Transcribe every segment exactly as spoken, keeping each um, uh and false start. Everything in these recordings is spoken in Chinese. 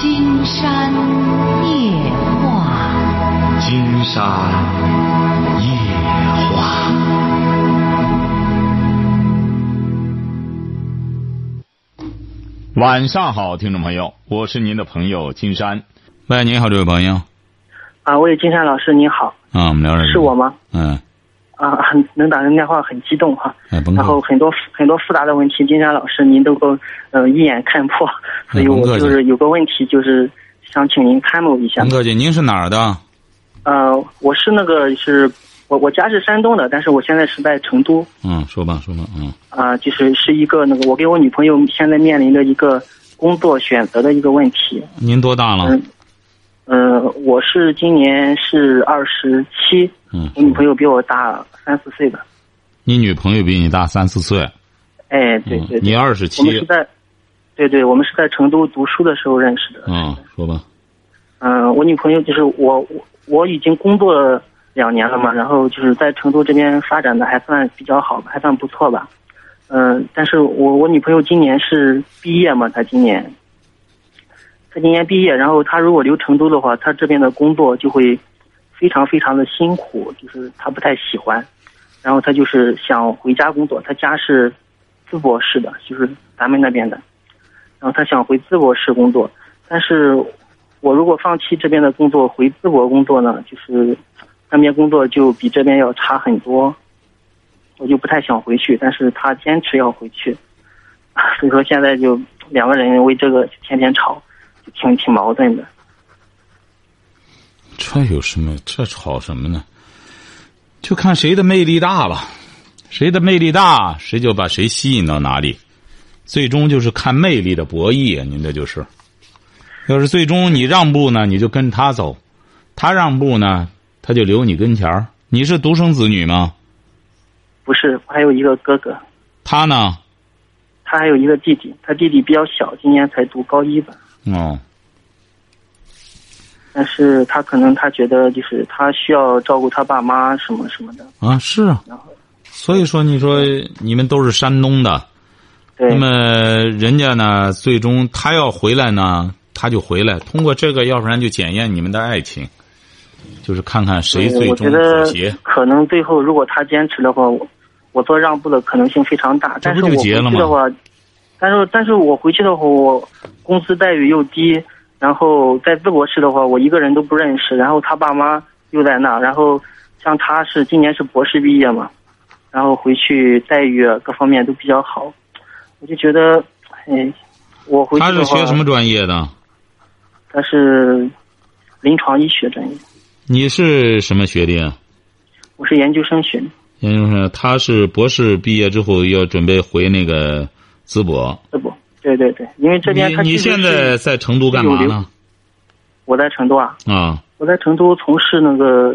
金山夜话，金山夜话。晚上好，听众朋友，我是您的朋友金山。喂，您好，这位朋友。啊，我也金山老师，您好。啊，我们聊聊。是我吗？嗯。啊，很能打人电话，很激动哈、啊。哎，然后很多很多复杂的问题，金山老师您都够呃一眼看破，所以我就是有个问题，就是想请您参谋一下。冯哥姐，您是哪儿的？呃，我是那个是，我我家是山东的，但是我现在是在成都。嗯，说吧，说吧，嗯。啊、呃，就是是一个那个，我跟我女朋友现在面临的一个工作选择的一个问题。您多大了？嗯呃，我是今年是二十七，我女朋友比我大三四岁吧。你女朋友比你大三四岁？哎，对对。嗯、你二十七。我们是在，对对，我们是在成都读书的时候认识的。嗯，说吧。嗯、呃，我女朋友就是我，我我已经工作了两年了嘛，然后就是在成都这边发展的还算比较好，还算不错吧。嗯、呃，但是我我女朋友今年是毕业嘛，她今年。他今年毕业，然后他如果留成都的话，他这边的工作就会非常非常的辛苦，就是他不太喜欢，然后他就是想回家工作。他家是淄博市的，就是咱们那边的，然后他想回淄博市工作。但是我如果放弃这边的工作回淄博工作呢，就是那边工作就比这边要差很多，我就不太想回去，但是他坚持要回去，所以说现在就两个人为这个天天吵，挺挺矛盾的。这有什么？这吵什么呢？就看谁的魅力大吧，谁的魅力大，谁就把谁吸引到哪里。最终就是看魅力的博弈，您这就是。要是最终你让步呢，你就跟他走；他让步呢，他就留你跟前儿。你是独生子女吗？不是，我还有一个哥哥。他呢？他还有一个弟弟，他弟弟比较小，今年才读高一吧。哦，但是他可能他觉得就是他需要照顾他爸妈什么什么的啊，是啊。然后，所以说你说你们都是山东的，对。那么人家呢，最终他要回来呢，他就回来。通过这个，要不然就检验你们的爱情，就是看看谁最终妥协。可能最后如果他坚持的话，我我做让步的可能性非常大。但是我回去的话。但是但是我回去的话，我工资待遇又低，然后在淄博市的话，我一个人都不认识，然后他爸妈又在那，然后像他是今年是博士毕业嘛，然后回去待遇各方面都比较好，我就觉得，哎，我回去的话。他是学什么专业的？他是临床医学专业。你是什么学历啊？我是研究生学历。研究生，他是博士毕业之后要准备回那个。淄博，淄博，对对对，因为这边他。你你现在在成都干嘛呢？我在成都啊。啊。我在成都从事那个，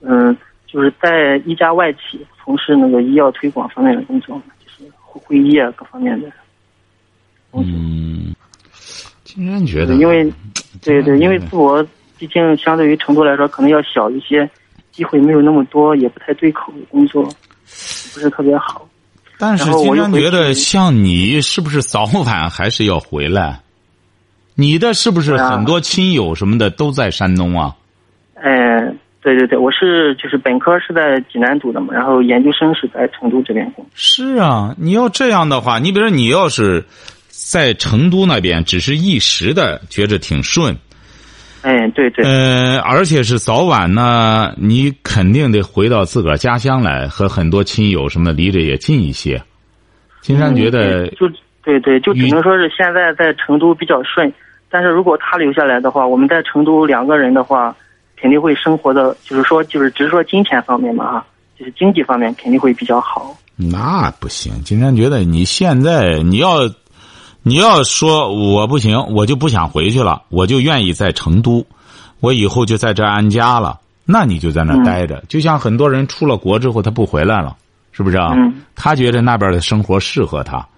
嗯、呃，就是在一家外企从事那个医药推广方面的工作，就是会议啊各方面的。嗯，竟然觉得。因为，对对，因为淄博毕竟相对于成都来说，可能要小一些，机会没有那么多，也不太对口，工作不是特别好。但是经常觉得像你是不是早晚还是要回来？你的是不是很多亲友什么的都在山东啊？哎，对对对，我是就是本科是在济南读的嘛，然后研究生是在成都这边。是啊，你要这样的话，你比如说你要是在成都那边只是一时的觉着挺顺，哎，对对，呃，而且是早晚呢，你肯定得回到自个儿家乡来，和很多亲友什么离着也近一些。金山觉得，嗯、就对对，就只能说是现在在成都比较顺，但是如果他留下来的话，我们在成都两个人的话，肯定会生活的，就是说，就是只是说金钱方面嘛啊，就是经济方面肯定会比较好。那不行，金山觉得你现在你要。你要说我不行，我就不想回去了，我就愿意在成都，我以后就在这安家了，那你就在那待着、嗯、就像很多人出了国之后他不回来了，是不是啊、嗯、他觉得那边的生活适合他。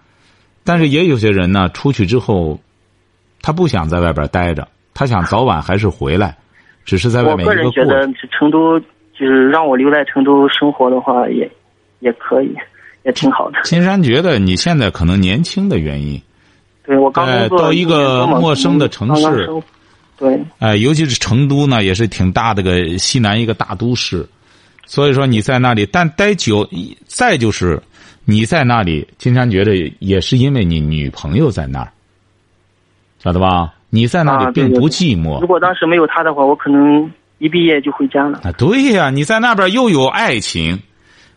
但是也有些人呢，出去之后他不想在外边待着，他想早晚还是回来，只是在外面一个过程。我个人觉得成都就是让我留在成都生活的话也也可以，也挺好的。金山觉得你现在可能年轻的原因，对，我刚工作、呃、到一个陌生的城市，刚刚对，哎、呃，尤其是成都呢，也是挺大的个西南一个大都市，所以说你在那里，但待久，再就是你在那里，金山觉得也是因为你女朋友在那儿，晓得吧？你在那里并不寂寞。啊、对对对，如果当时没有她的话，我可能一毕业就回家了。啊，对呀、啊，你在那边又有爱情，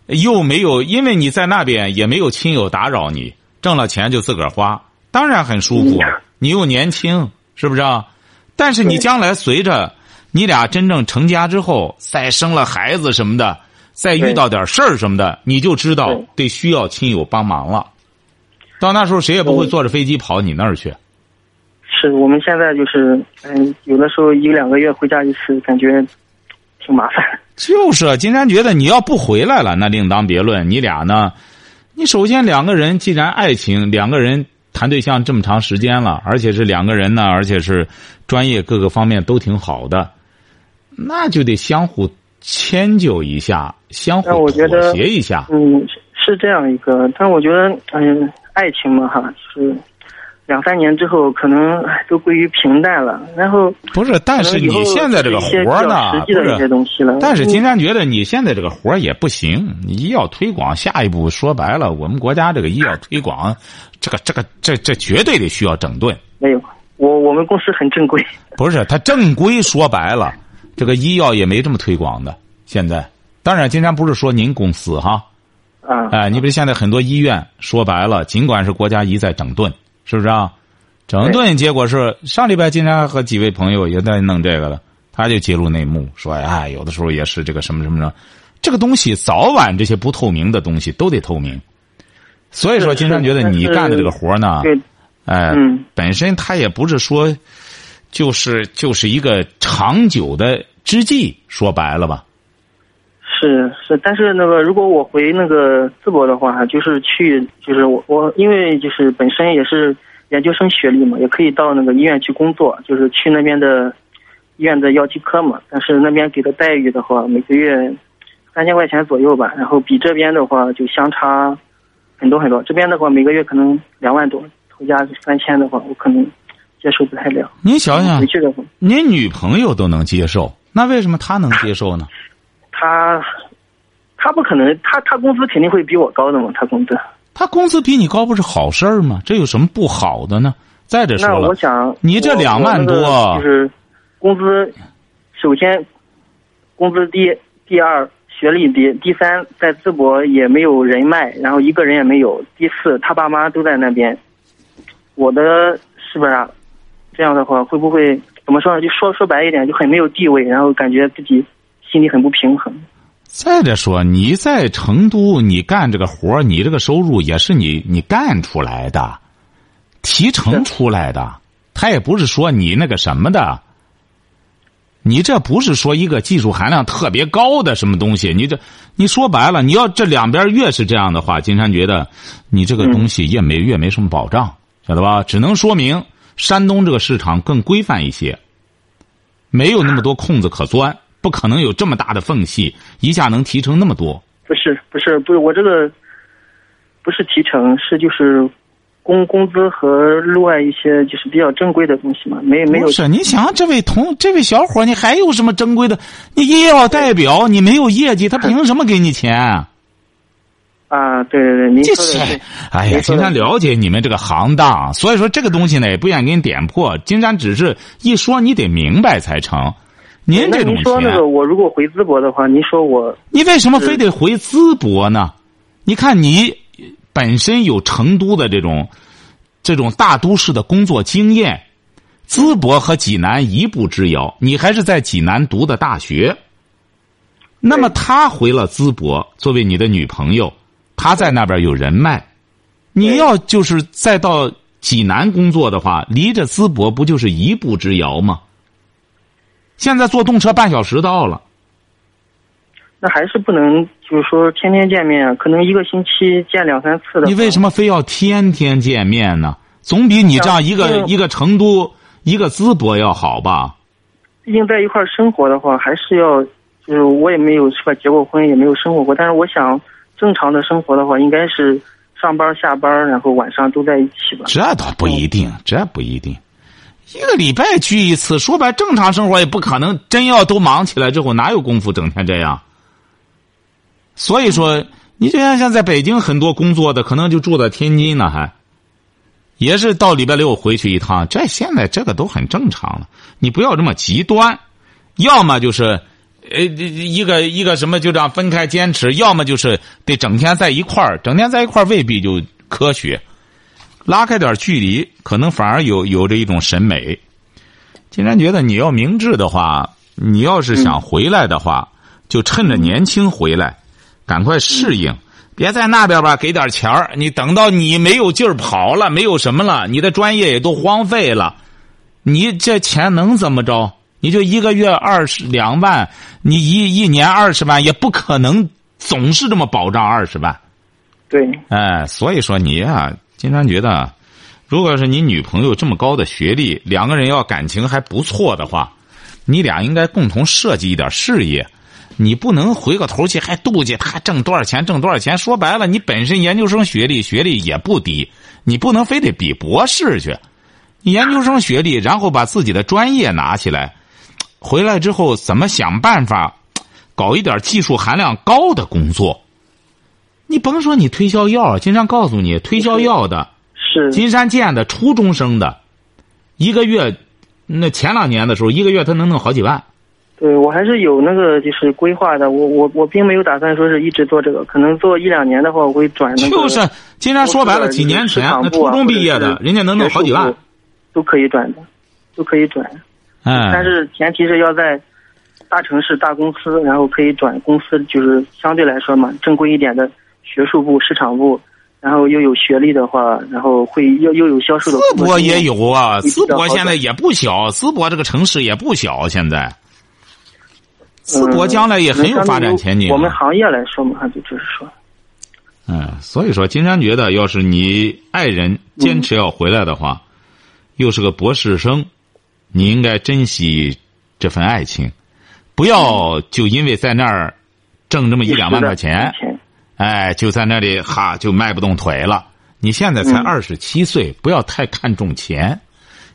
又没有，因为你在那边也没有亲友打扰你，挣了钱就自个儿花，当然很舒服。你又年轻，是不是啊？但是你将来随着你俩真正成家之后，再生了孩子什么的，再遇到点事儿什么的，你就知道得需要亲友帮忙了。到那时候谁也不会坐着飞机跑你那儿去。是，我们现在就是嗯、呃，有的时候一两个月回家一次，感觉挺麻烦。就是金山觉得你要不回来了那另当别论，你俩呢，你首先两个人既然爱情，两个人谈对象这么长时间了，而且是两个人呢，而且是专业各个方面都挺好的，那就得相互迁就一下，相互妥协一下。嗯，是这样一个，但我觉得嗯、呃，爱情嘛哈，就是两三年之后可能都归于平淡了，然后不是，但是你现在这个活呢，实际的一些东西了。但是金山觉得你现在这个活也不行，你医药推广下一步说白了，我们国家这个医药推广。这个这个这这绝对得需要整顿。没有，我我们公司很正规。不是，他正规说白了，这个医药也没这么推广的。现在，当然，金山不是说您公司哈，啊，哎、呃，你比如现在很多医院说白了，尽管是国家一再整顿，是不是啊？整顿结果是上礼拜金山和几位朋友也在弄这个了，他就揭露内幕，说哎，有的时候也是这个什么什么什么，这个东西早晚这些不透明的东西都得透明。所以说金山觉得你干的这个活呢，哎、呃，本身他也不是说就是就是一个长久的之计，说白了吧。是是，但是那个如果我回那个淄博的话，就是去就是我我因为就是本身也是研究生学历嘛，也可以到那个医院去工作，就是去那边的医院的药剂科嘛，但是那边给的待遇的话，每个月三千块钱左右吧，然后比这边的话就相差很多很多，这边的话每个月可能两万多，回家三千的话，我可能接受不太了。您想想，您女朋友都能接受，那为什么她能接受呢？她，她不可能，她她工资肯定会比我高的嘛，她工资。她工资比你高不是好事儿吗？这有什么不好的呢？再者说了，那我想你这两万多，就是工资，首先工资低，第二。学历低，第三在淄博也没有人脉，然后一个人也没有。第四，他爸妈都在那边，我的是不是啊？这样的话会不会怎么说呢？就说说白一点，就很没有地位，然后感觉自己心里很不平衡。再者说，你在成都，你干这个活，你这个收入也是你你干出来的，提成出来的，他也不是说你那个什么的。你这不是说一个技术含量特别高的什么东西，你这你说白了，你要这两边越是这样的话，金山觉得你这个东西越没越没什么保障，晓得吧？只能说明山东这个市场更规范一些，没有那么多空子可钻，不可能有这么大的缝隙，一下能提成那么多。不是不是不是，我这个不是提成，是就是。工工资和另外一些就是比较珍贵的东西嘛，没没有。不是，你想这位同这位小伙，你还有什么珍贵的？你医药代表，你没有业绩，他凭什么给你钱？啊，对对对，您说的对。哎呀，金山了解你们这个行当，所以说这个东西呢，也不愿意给你点破。金山只是一说，你得明白才成。您这种钱，那您说那个，我如果回淄博的话，您说我，你为什么非得回淄博呢？你看你。本身有成都的这种这种大都市的工作经验，淄博和济南一步之遥，你还是在济南读的大学。那么他回了淄博作为你的女朋友，他在那边有人脉，你要就是再到济南工作的话，离着淄博不就是一步之遥吗？现在坐动车半小时到了。那还是不能就是说天天见面，可能一个星期见两三次的。你为什么非要天天见面呢？总比你这样一个一个成都一个淄博要好吧。毕竟在一块生活的话，还是要就是我也没有是吧，结过婚也没有生活过，但是我想正常的生活的话，应该是上班下班然后晚上都在一起吧。这倒不一定，这不一定，一个礼拜聚一次，说白正常生活也不可能，真要都忙起来之后哪有功夫整天这样。所以说你就像像在北京很多工作的可能就住在天津呢，还也是到礼拜六回去一趟，这现在这个都很正常了，你不要这么极端，要么就是呃，一个一个什么就这样分开坚持，要么就是得整天在一块儿，整天在一块儿未必就科学，拉开点距离，可能反而有有着一种审美。竟然觉得你要明智的话，你要是想回来的话，就趁着年轻回来，赶快适应，别在那边吧，给点钱儿，你等到你没有劲儿跑了，没有什么了，你的专业也都荒废了，你这钱能怎么着？你就一个月二十两万，你一一年二十万也不可能总是这么保障二十万。对。哎，所以说你啊，金山觉得，如果是你女朋友这么高的学历，两个人要感情还不错的话，你俩应该共同设计一点事业。你不能回个头去还妒忌他挣多少钱挣多少钱。说白了，你本身研究生学历学历也不低，你不能非得比博士去。你研究生学历，然后把自己的专业拿起来。回来之后怎么想办法搞一点技术含量高的工作。你甭说你推销药，金山告诉你，推销药的是金山见的初中生的，一个月那前两年的时候一个月他能弄好几万。对，我还是有那个就是规划的，我我我并没有打算说是一直做这个，可能做一两年的话我会转、那个、就是金山说白了，几年前、啊、那初中毕业的人家能弄好几万，都可以转的，都可以转。嗯，但是前提是要在大城市、大公司，然后可以转公司，就是相对来说嘛，正规一点的学术部、市场部，然后又有学历的话，然后会又又有销售的。淄博也有啊，淄博现在也不小，淄博这个城市也不小，现在。淄博将来也很有发展前景、啊嗯。我们行业来说嘛，就就是说。嗯，所以说，金山觉得，要是你爱人坚持要回来的话，嗯、又是个博士生。你应该珍惜这份爱情，不要就因为在那儿挣这么一两万块钱，哎，就在那里哈就迈不动腿了。你现在才二十七岁，不要太看重钱，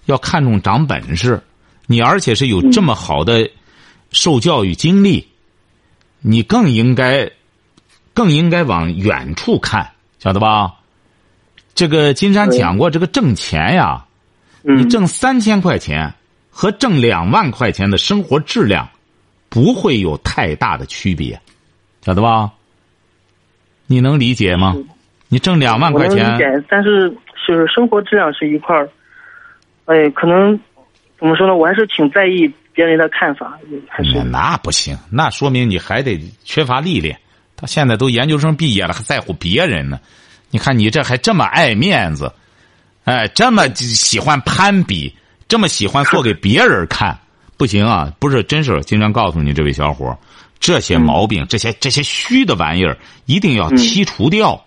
要看重长本事。你而且是有这么好的受教育经历，你更应该更应该往远处看，晓得吧？这个金山讲过，这个挣钱呀，你挣三千块钱。和挣两万块钱的生活质量不会有太大的区别，晓得吧？你能理解吗？你挣两万块钱，我能理解，但是就是生活质量是一块儿。哎，可能怎么说呢？我还是挺在意别人的看法，还是那不行，那说明你还得缺乏历练。他现在都研究生毕业了，还在乎别人呢？你看你这还这么爱面子，哎，这么喜欢攀比。这么喜欢做给别人看，不行啊！不是，真是经常告诉你这位小伙，这些毛病，这些这些虚的玩意儿，一定要剔除掉。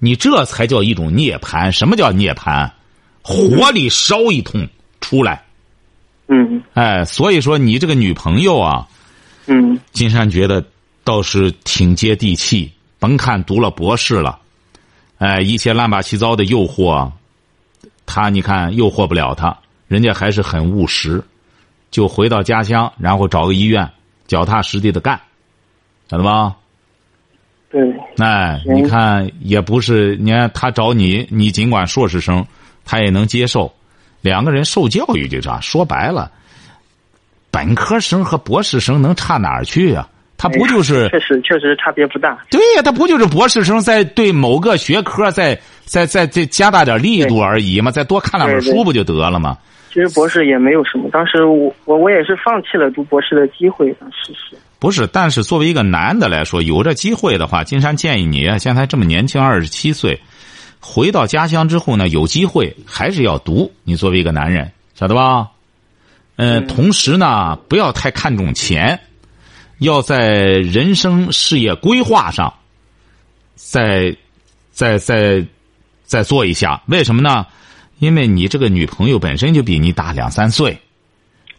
你这才叫一种涅槃。什么叫涅槃？火里烧一通出来。嗯。哎，所以说你这个女朋友啊，嗯，金山觉得倒是挺接地气。甭看读了博士了，哎，一些乱八七糟的诱惑，他你看诱惑不了他。人家还是很务实，就回到家乡，然后找个医院，脚踏实地的干，晓得吧？对。哎，你看也不是，你看他找你，你尽管硕士生，他也能接受。两个人受教育就啥，说白了，本科生和博士生能差哪儿去啊？他不就是、哎、确实确实差别不大。对呀、啊，他不就是博士生在对某个学科在在在在加大点力度而已嘛，再多看两本书不就得了嘛？其实博士也没有什么，当时我我我也是放弃了读博士的机会，当时是。不是，但是作为一个男的来说，有这机会的话，金山建议你啊，现在这么年轻，二十七岁，回到家乡之后呢，有机会还是要读。你作为一个男人，晓得吧？呃、嗯，同时呢，不要太看重钱，要在人生事业规划上，再再再再做一下。为什么呢？因为你这个女朋友本身就比你大两三岁，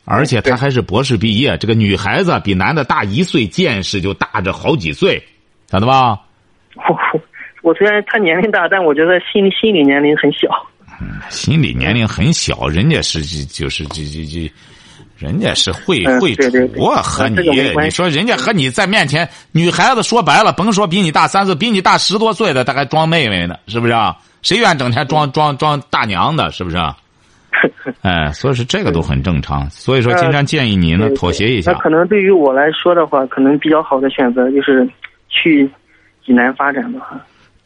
而且她还是博士毕业。这个女孩子比男的大一岁，见识就大着好几岁，晓得吧？我我虽然他年龄大，但我觉得心心理年龄很小。嗯，心理年龄很小，人家是就是这这这，人家是会、嗯、会处啊，和你、这个、你说人家和你在面前，女孩子说白了，甭说比你大三岁，比你大十多岁的，他还装妹妹呢，是不是啊？谁愿整天装装装大娘的，是不是啊？哎，所以说这个都很正常。所以说，金山建议你呢、呃、妥协一下。那可能对于我来说的话，可能比较好的选择就是去济南发展的话，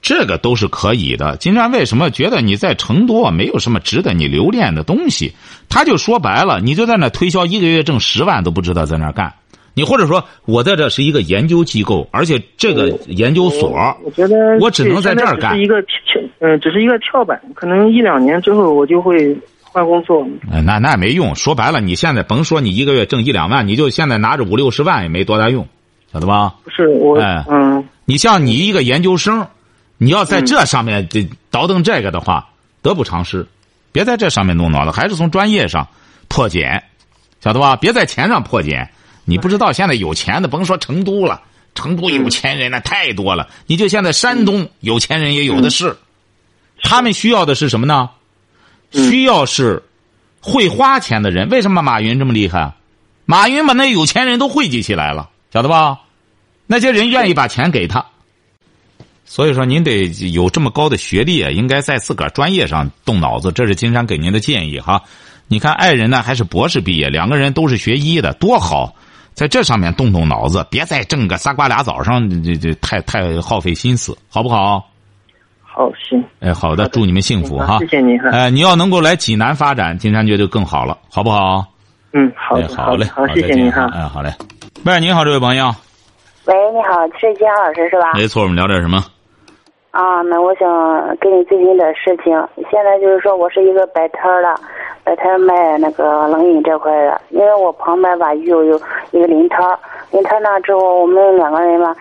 这个都是可以的。金山为什么觉得你在成都啊没有什么值得你留恋的东西？他就说白了，你就在那推销，一个月挣十万都不知道在那干。你或者说，我在这是一个研究机构，而且这个研究所，我觉得我只能在这儿干。是一个嗯、呃，只是一个跳板，可能一两年之后我就会。换工作，那那也没用。说白了，你现在甭说你一个月挣一两万，你就现在拿着五六十万也没多大用，晓得吧？不是我，哎、嗯，你像你一个研究生，你要在这上面倒腾这个的话，得不偿失。别在这上面动脑子，还是从专业上破茧，晓得吧？别在钱上破茧。你不知道现在有钱的，甭说成都了，成都有钱人那太多了。你就现在山东有钱人也有的是，嗯、他们需要的是什么呢？需要是会花钱的人。为什么马云这么厉害？马云把那有钱人都汇集起来了，晓得吧？那些人愿意把钱给他。所以说您得有这么高的学历，应该在自个儿专业上动脑子，这是金山给您的建议哈。你看爱人呢还是博士毕业，两个人都是学医的，多好，在这上面动动脑子，别再挣个仨瓜俩枣上，这这太太耗费心思，好不好？哦，行，哎，好的，祝你们幸福哈！谢谢您哈。哎，你要能够来济南发展，金山觉得就更好了，好不好？嗯，好的，哎、好嘞，好，谢谢您哈。哎，好嘞。喂，你好，这位朋友。喂，你好，是金山老师是吧？没错，我们聊点什么？啊，那我想跟你咨询点事情。现在就是说我是一个摆摊儿的，摆摊卖那个冷饮这块的，因为我旁边吧又有一个临摊儿，临摊那之后我们两个人吧。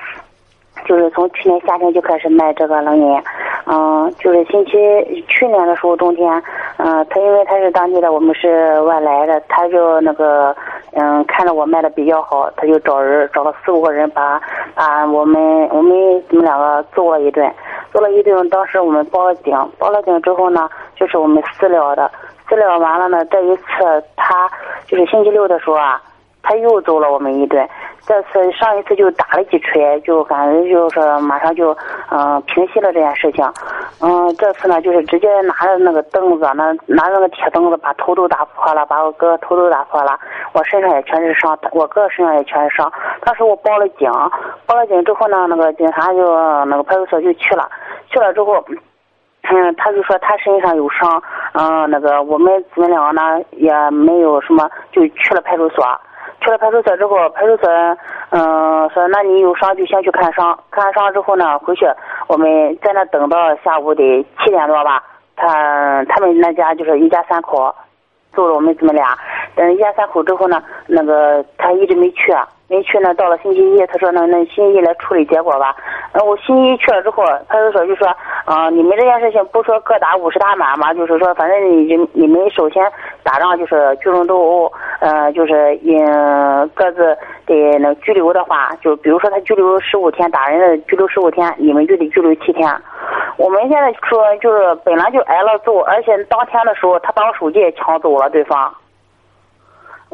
就是从去年夏天就开始卖这个冷饮，嗯、呃，就是星期去年的时候冬天，嗯、呃，他因为他是当地的，我们是外来的，他就那个，嗯、呃，看着我卖的比较好，他就找人找了四五个人把把我们我们我们两个揍了一顿，揍了一顿。当时我们报了警，报了警之后呢，就是我们私了的，私了完了呢，这一次他就是星期六的时候啊。他又揍了我们一顿，这次上一次就打了几锤，就感觉就是马上就嗯、呃、平息了这件事情。嗯、呃，这次呢就是直接拿着那个凳子，拿拿着那个铁凳子把头都打破了，把我哥头都打破了，我身上也全是伤，我哥身上也全是伤。当时我报了警，报了警之后呢，那个警察就那个派出所就去了，去了之后。嗯，他就说他身上有伤，嗯、呃，那个我们姊妹两个呢也没有什么，就去了派出所。去了派出所之后，派出所嗯、呃、说那你有伤就先去看伤，看伤之后呢回去，我们在那等到下午得七点多吧。他他们那家就是一家三口，揍了我们姊妹俩。等一家三口之后呢，那个他一直没去，没去呢。到了星期一，他说那那星期一来处理结果吧。然后我星期一去了之后，派出所就说，嗯、呃，你们这件事情不说各打五十大板嘛，就是说反正你你们首先打仗就是聚众斗殴，呃，就是因、呃、各自得那拘留的话，就比如说他拘留十五天，打人的拘留十五天，你们就得拘留七天。我们现在说就是本来就挨了揍，而且当天的时候他把我手机也抢走了，对方。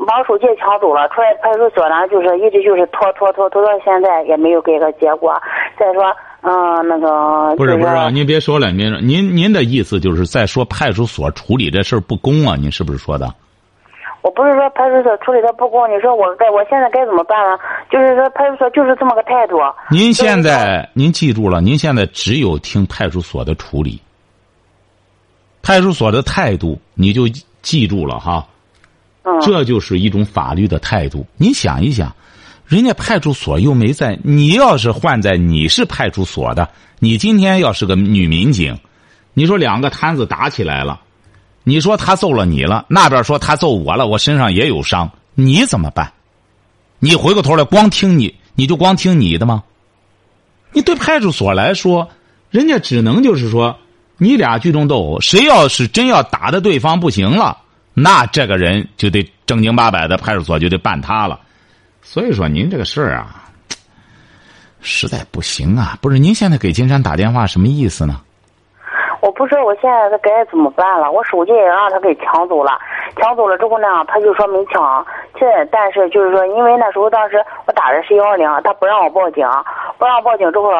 把手机抢走了，出来派出所呢，就是一直就是拖拖拖拖到现在也没有给个结果。再说，嗯、呃，那个不是不是啊，您别说了，您您您的意思就是在说派出所处理这事儿不公啊？您是不是说的？我不是说派出所处理的不公，你说我该我现在该怎么办呢？就是说派出所就是这么个态度。您现在您记住了，您现在只有听派出所的处理，派出所的态度你就记住了哈。这就是一种法律的态度。你想一想，人家派出所又没在，你要是换在你是派出所的，你今天要是个女民警，你说两个摊子打起来了，你说他揍了你了，那边说他揍我了，我身上也有伤，你怎么办？你回过头来光听你，你就光听你的吗？你对派出所来说，人家只能就是说，你俩聚众斗殴，谁要是真要打的对方不行了，那这个人就得正经八百的派出所就得办他了。所以说您这个事儿啊，实在不行啊！不是您现在给金山打电话什么意思呢？我不知道我现在该怎么办了。我手机也让他给抢走了，抢走了之后呢，他就说没抢。这但是就是说，因为那时候当时我打的是幺二零，他不让我报警，不让我报警之后，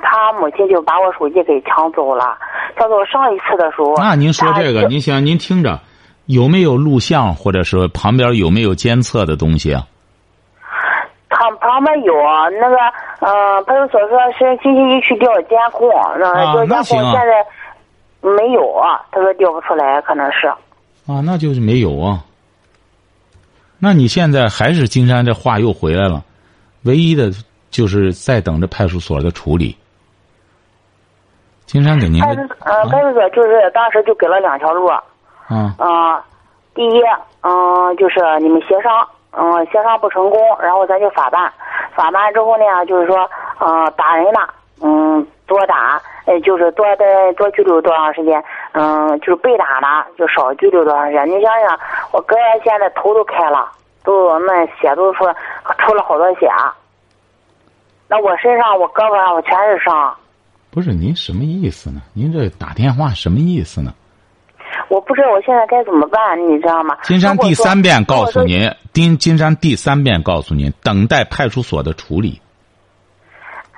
他母亲就把我手机给抢走了。抢走上一次的时候，那您说这个，您想您听着，有没有录像，或者说旁边有没有监测的东西啊？他旁边有那个，呃，派出所说是星期一去调监控，那调监控现在。没有啊，他说调不出来，可能是。啊，那就是没有啊。那你现在还是金山这话又回来了，唯一的就是在等着派出所的处理。金山给您。派出呃，派出所就是当时就给了两条路。嗯。啊，第一，嗯、呃，就是你们协商，嗯、呃，协商不成功，然后咱就法办，法办之后呢，就是说，呃，打人了，嗯，多打。呃，就是多待多拘留多长时间，嗯，就是被打了就少拘留多长时间。你想想，我哥现在头都开了，都那血都出出了好多血，那我身上我胳膊上我全是伤。不是您什么意思呢？您这打电话什么意思呢？我不知道我现在该怎么办，你知道吗？金山第三遍告诉您，金金山第三遍告诉您，等待派出所的处理。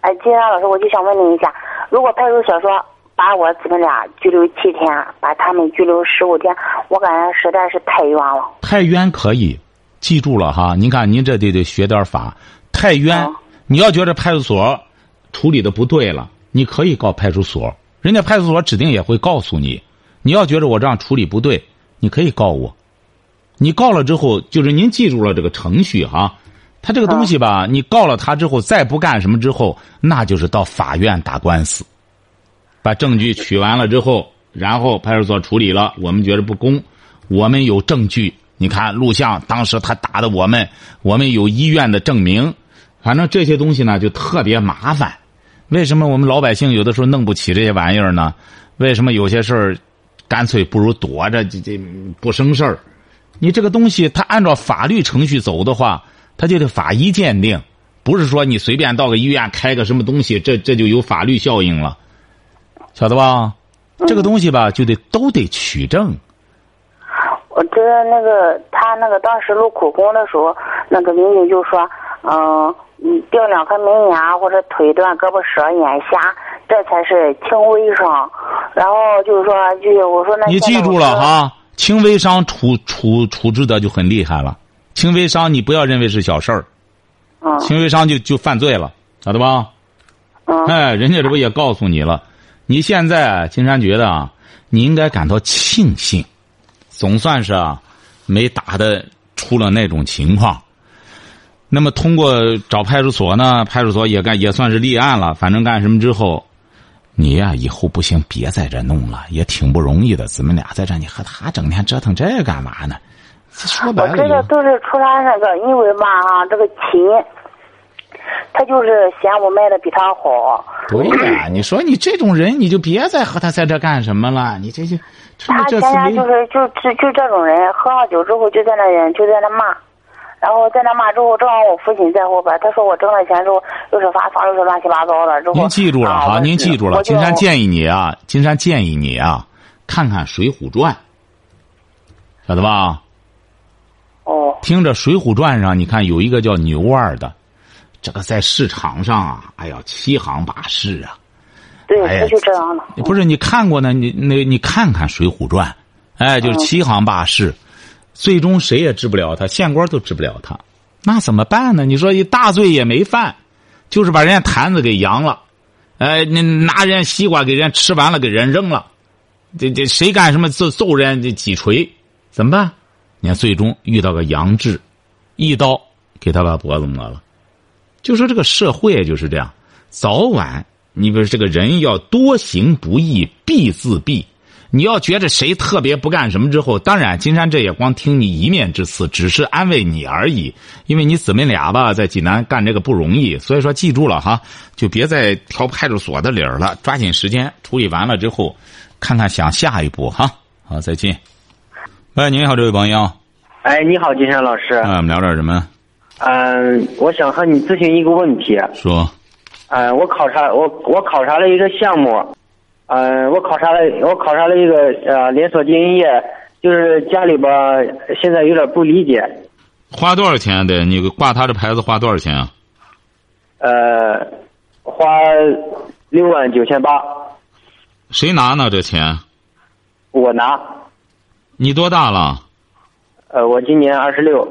哎，金山老师，我就想问您一下。如果派出所说把我姊妹俩拘留七天，把他们拘留十五天，我感觉实在是太冤了。太冤可以，记住了哈。您看，您这得得学点法。太冤，嗯、你要觉得派出所处理的不对了，你可以告派出所，人家派出所指定也会告诉你。你要觉得我这样处理不对，你可以告我。你告了之后，就是您记住了这个程序哈。他这个东西吧，你告了他之后，再不干什么之后，那就是到法院打官司，把证据取完了之后，然后派出所处理了，我们觉得不公，我们有证据，你看录像，当时他打的我们，我们有医院的证明，反正这些东西呢就特别麻烦。为什么我们老百姓有的时候弄不起这些玩意儿呢？为什么有些事儿干脆不如躲着，这这不生事儿？你这个东西，他按照法律程序走的话。他就得法医鉴定，不是说你随便到个医院开个什么东西，这这就有法律效应了，晓得吧？嗯、这个东西吧，就得都得取证。我觉得那个他那个当时录口供的时候，那个民警就说：“嗯、呃，掉两颗门牙或者腿断、胳膊折、眼瞎，这才是轻微伤。”然后就是说，就是我说那你记住了哈，轻微伤处处处置的就很厉害了。轻微伤，你不要认为是小事儿，嗯、轻微伤就就犯罪了，晓得吧？嗯、哎，人家这不也告诉你了？你现在金山觉得啊，你应该感到庆幸，总算是啊，没打的出了那种情况。那么通过找派出所呢，派出所也干也算是立案了，反正干什么之后，你呀、啊、以后不行，别在这弄了，也挺不容易的。姊妹俩在这，你和他整天折腾这干嘛呢？说白了我这个都是出来那个，因为嘛哈、啊，这个亲，他就是嫌我卖的比他好。对呀、啊，你说你这种人，你就别再和他在这干什么了。你这些，他现在就是就就就这种人，喝上酒之后就在那就在那骂，然后在那骂之后，正好我父亲在后边，他说我挣了钱之后又是罚房又是乱七八糟的。之后您记住了哈，啊、您记住了。金山建议你啊，金山建议你啊，看看《水浒传》，晓得吧？听着《水浒传》上，你看有一个叫牛二的，这个在市场上啊，哎呀，欺行霸市啊，对，哎、就这样了。不是你看过呢？你那你看看《水浒传》，哎，就是欺行霸市，嗯、最终谁也治不了他，县官都治不了他，那怎么办呢？你说一大罪也没犯，就是把人家坛子给扬了，哎，你拿人家西瓜给人家吃完了，给人扔了，这这谁干什么揍揍人家几锤，怎么办？你看，最终遇到个杨志，一刀给他把脖子磨了。就说这个社会就是这样，早晚你不是这个人要多行不义必自毙。你要觉着谁特别不干什么之后，当然金山这也光听你一面之词，只是安慰你而已。因为你姊妹俩吧，在济南干这个不容易，所以说记住了哈，就别再挑派出所的理儿了，抓紧时间处理完了之后，看看想下一步哈。好，再见。喂，您好，这位朋友。哎，你好，金山老师。哎、啊，我们聊点什么？嗯、呃，我想和你咨询一个问题。说。呃，我考察我我考察了一个项目，呃，我考察了我考察了一个呃连锁经营业，就是家里边现在有点不理解。花多少钱的？你挂他的牌子花多少钱啊？呃，花六万九千八。谁拿呢？这钱？我拿。你多大了？呃，我今年二十六。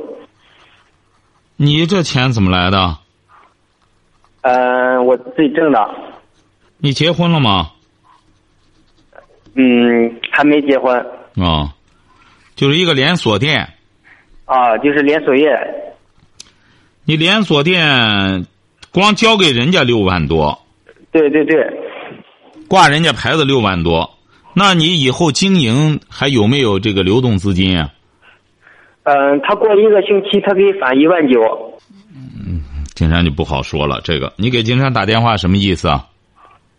你这钱怎么来的？嗯、呃，我自己挣的。你结婚了吗？嗯，还没结婚。哦，就是一个连锁店。啊，就是连锁业。你连锁店光交给人家六万多。对对对。挂人家牌子六万多，那你以后经营还有没有这个流动资金啊？嗯、呃，他过一个星期他可以返一万九。嗯，金山就不好说了。这个你给金山打电话什么意思啊？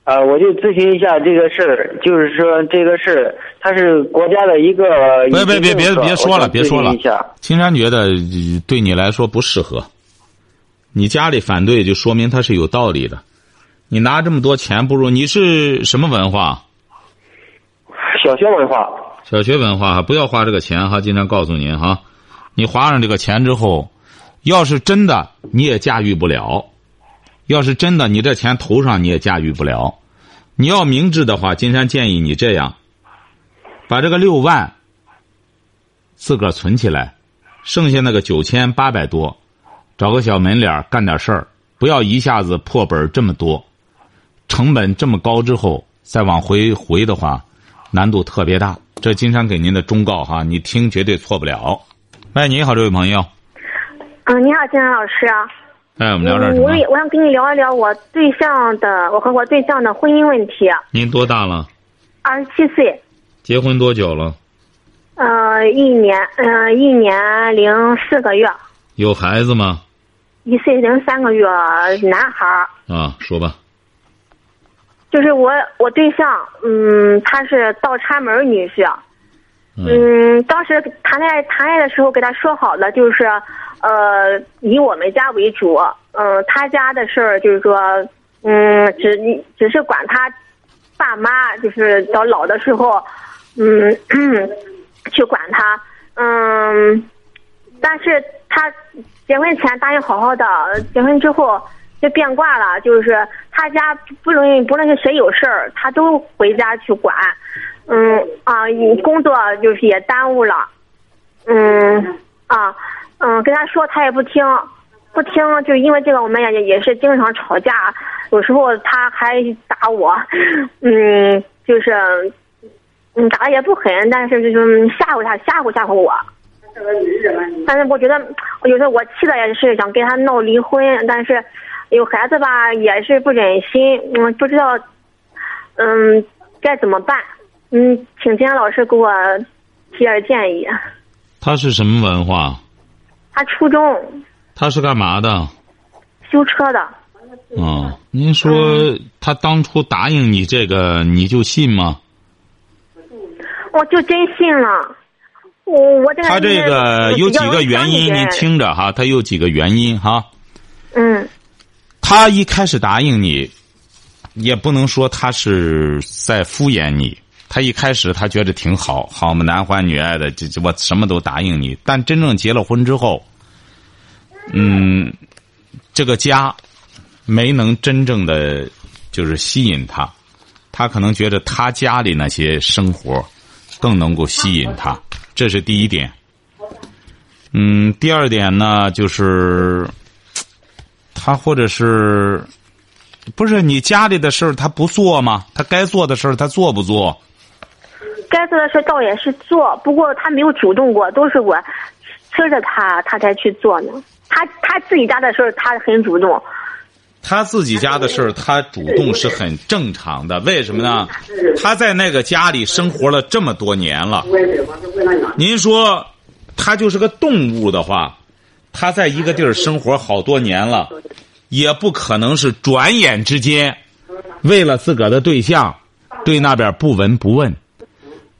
呃，我就咨询一下这个事儿，就是说这个事儿它是国家的一个。别别别别别说了，别说了。金山觉得对你来说不适合，你家里反对就说明它是有道理的。你拿这么多钱，不如你是什么文化？小学文化。小学文化，不要花这个钱哈！金山告诉您哈。你花上这个钱之后，要是真的你也驾驭不了，要是真的你这钱投上你也驾驭不了，你要明智的话，金山建议你这样，把这个六万自个儿存起来，剩下那个九千八百多，找个小门脸干点事儿，不要一下子破本这么多，成本这么高之后再往回回的话，难度特别大。这金山给您的忠告哈，你听绝对错不了。喂，你好，这位朋友。嗯，你好，金山老师啊。哎，我们聊点什么？我我想跟你聊一聊我对象的，我和我对象的婚姻问题。您多大了？二十七岁。结婚多久了？呃，一年，呃，一年零四个月。有孩子吗？一岁零三个月，男孩。啊，说吧。就是我我对象，嗯，他是倒插门女婿。嗯，当时谈恋爱谈恋爱的时候跟他说好了，就是，呃，以我们家为主，嗯、呃，他家的事儿就是说，嗯，只只是管他爸妈，就是到老的时候，嗯，去管他，嗯，但是他结婚前答应好好的，结婚之后就变卦了，就是他家不容易，不论是谁有事儿，他都回家去管。嗯啊，工作就是也耽误了，嗯啊嗯，跟他说他也不听，不听，就因为这个我们也也是经常吵架，有时候他还打我，嗯，就是嗯打的也不狠，但是就是吓唬他，吓唬吓唬我。但是我觉得，我觉得我气的也是想跟他闹离婚，但是有孩子吧也是不忍心，嗯，不知道嗯该怎么办。嗯，请金山老师给我提点建议。他是什么文化？他初中。他是干嘛的？修车的。哦，您说、嗯、他当初答应你这个，你就信吗？我就真信了。我我这个。他这个有几个原因，您听着哈，他有几个原因哈。嗯。他一开始答应你，也不能说他是在敷衍你。他一开始他觉得挺好，好我们男欢女爱的，这我什么都答应你。但真正结了婚之后，嗯，这个家没能真正的就是吸引他，他可能觉得他家里那些生活更能够吸引他，这是第一点。嗯，第二点呢，就是他或者是不是你家里的事儿他不做吗？他该做的事儿他做不做？该做的事倒也是做，不过他没有主动过，都是我催着他，他才去做呢。他他自己家的事儿他很主动。他自己家的事儿他主动是很正常的，为什么呢？他在那个家里生活了这么多年了。您说，他就是个动物的话，他在一个地儿生活好多年了，也不可能是转眼之间，为了自个儿的对象，对那边不闻不问。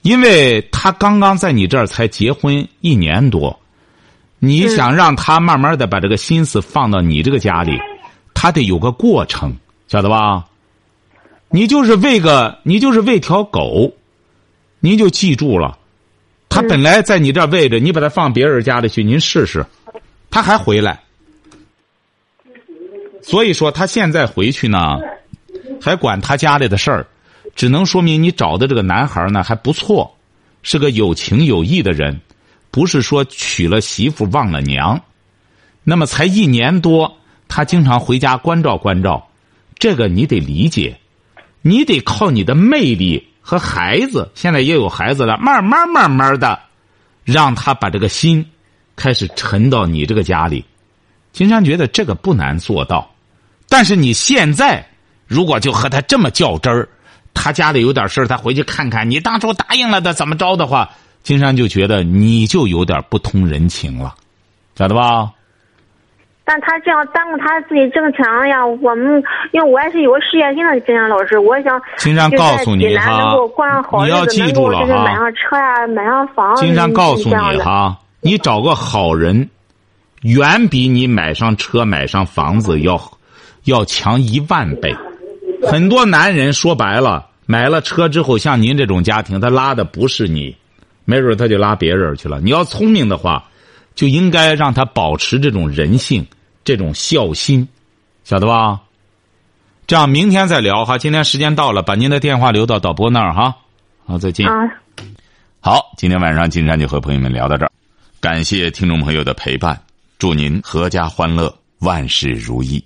因为他刚刚在你这儿才结婚一年多，你想让他慢慢的把这个心思放到你这个家里，他得有个过程。晓得吧？你就是喂个，你就是喂条狗，您就记住了，他本来在你这儿喂着，你把它放别人家里去，您试试，他还回来。所以说他现在回去呢，还管他家里的事儿，只能说明你找的这个男孩呢还不错，是个有情有义的人，不是说娶了媳妇忘了娘。那么才一年多，他经常回家关照关照，这个你得理解，你得靠你的魅力和孩子，现在也有孩子了，慢慢慢慢的让他把这个心开始沉到你这个家里。金山觉得这个不难做到，但是你现在如果就和他这么较真儿，他家里有点事儿，他回去看看你当初答应了的怎么着的话，金山就觉得你就有点不通人情了，晓得吧？但他这样耽误他自己挣钱呀！我们因为我也是有个事业心的，金山老师，我想金山告诉你哈，你要记住了哈，买上车呀，买上房。金山告诉你哈，你找个好人，远比你买上车、买上房子要要强一万倍。很多男人说白了，买了车之后，像您这种家庭，他拉的不是你，没准他就拉别人去了。你要聪明的话，就应该让他保持这种人性，这种孝心，晓得吧？这样明天再聊哈，今天时间到了，把您的电话留到导播那儿哈。好，再见。啊、好，今天晚上金山就和朋友们聊到这儿，感谢听众朋友的陪伴，祝您阖家欢乐，万事如意。